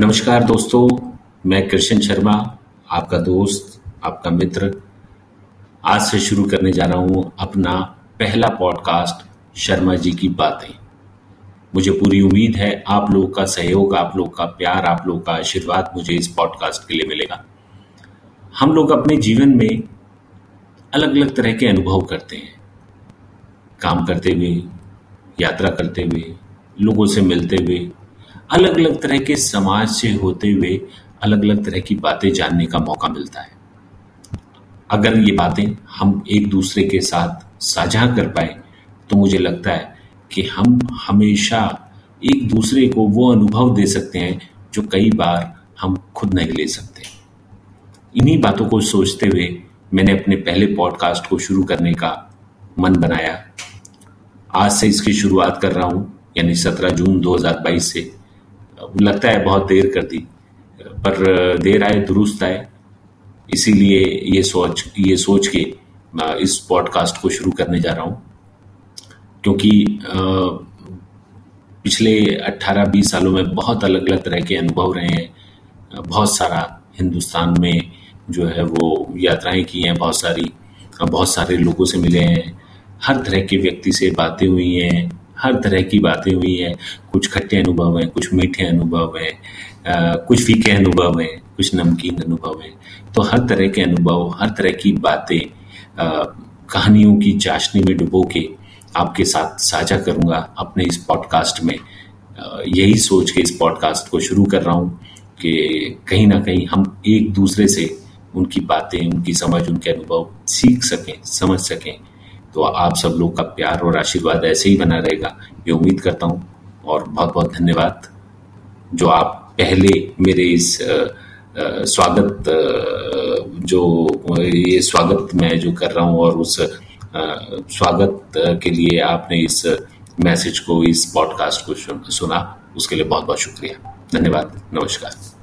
नमस्कार दोस्तों, मैं कृष्ण शर्मा, आपका दोस्त, आपका मित्र। आज से शुरू करने जा रहा हूँ अपना पहला पॉडकास्ट, शर्मा जी की बातें। मुझे पूरी उम्मीद है आप लोगों का सहयोग, आप लोगों का प्यार, आप लोगों का आशीर्वाद मुझे इस पॉडकास्ट के लिए मिलेगा। हम लोग अपने जीवन में अलग अलग तरह के अनुभव करते हैं, काम करते हुए, यात्रा करते हुए, लोगों से मिलते हुए, अलग अलग तरह के समाज से होते हुए अलग अलग तरह की बातें जानने का मौका मिलता है। अगर ये बातें हम एक दूसरे के साथ साझा कर पाए तो मुझे लगता है कि हम हमेशा एक दूसरे को वो अनुभव दे सकते हैं जो कई बार हम खुद नहीं ले सकते। इन्हीं बातों को सोचते हुए मैंने अपने पहले पॉडकास्ट को शुरू करने का मन बनाया। आज से इसकी शुरुआत कर रहा हूँ, यानी 17 जून 2022 से। लगता है बहुत देर कर दी, पर देर आए दुरुस्त आए, इसीलिए ये सोच के इस पॉडकास्ट को शुरू करने जा रहा हूँ, क्योंकि पिछले 18-20 सालों में बहुत अलग अलग तरह के अनुभव रहे हैं। बहुत सारा हिंदुस्तान में जो है वो यात्राएं की हैं, बहुत सारे लोगों से मिले हैं, हर तरह के व्यक्ति से बातें हुई हैं, हर तरह की बातें हुई हैं। कुछ खट्टे अनुभव हैं, कुछ मीठे अनुभव हैं, कुछ फीके अनुभव हैं, कुछ नमकीन अनुभव हैं। तो हर तरह के अनुभव, हर तरह की बातें कहानियों की चाशनी में डुबो के आपके साथ साझा करूंगा अपने इस पॉडकास्ट में। यही सोच के इस पॉडकास्ट को शुरू कर रहा हूँ कि कहीं ना कहीं हम एक दूसरे से उनकी बातें, उनकी समझ, उनके अनुभव सीख सकें, समझ सकें। तो आप सब लोग का प्यार और आशीर्वाद ऐसे ही बना रहेगा, ये उम्मीद करता हूँ। और बहुत बहुत धन्यवाद जो आप पहले मेरे इस स्वागत मैं जो कर रहा हूँ, और उस स्वागत के लिए आपने इस मैसेज को, इस पॉडकास्ट को सुना, उसके लिए बहुत बहुत शुक्रिया, धन्यवाद, नमस्कार।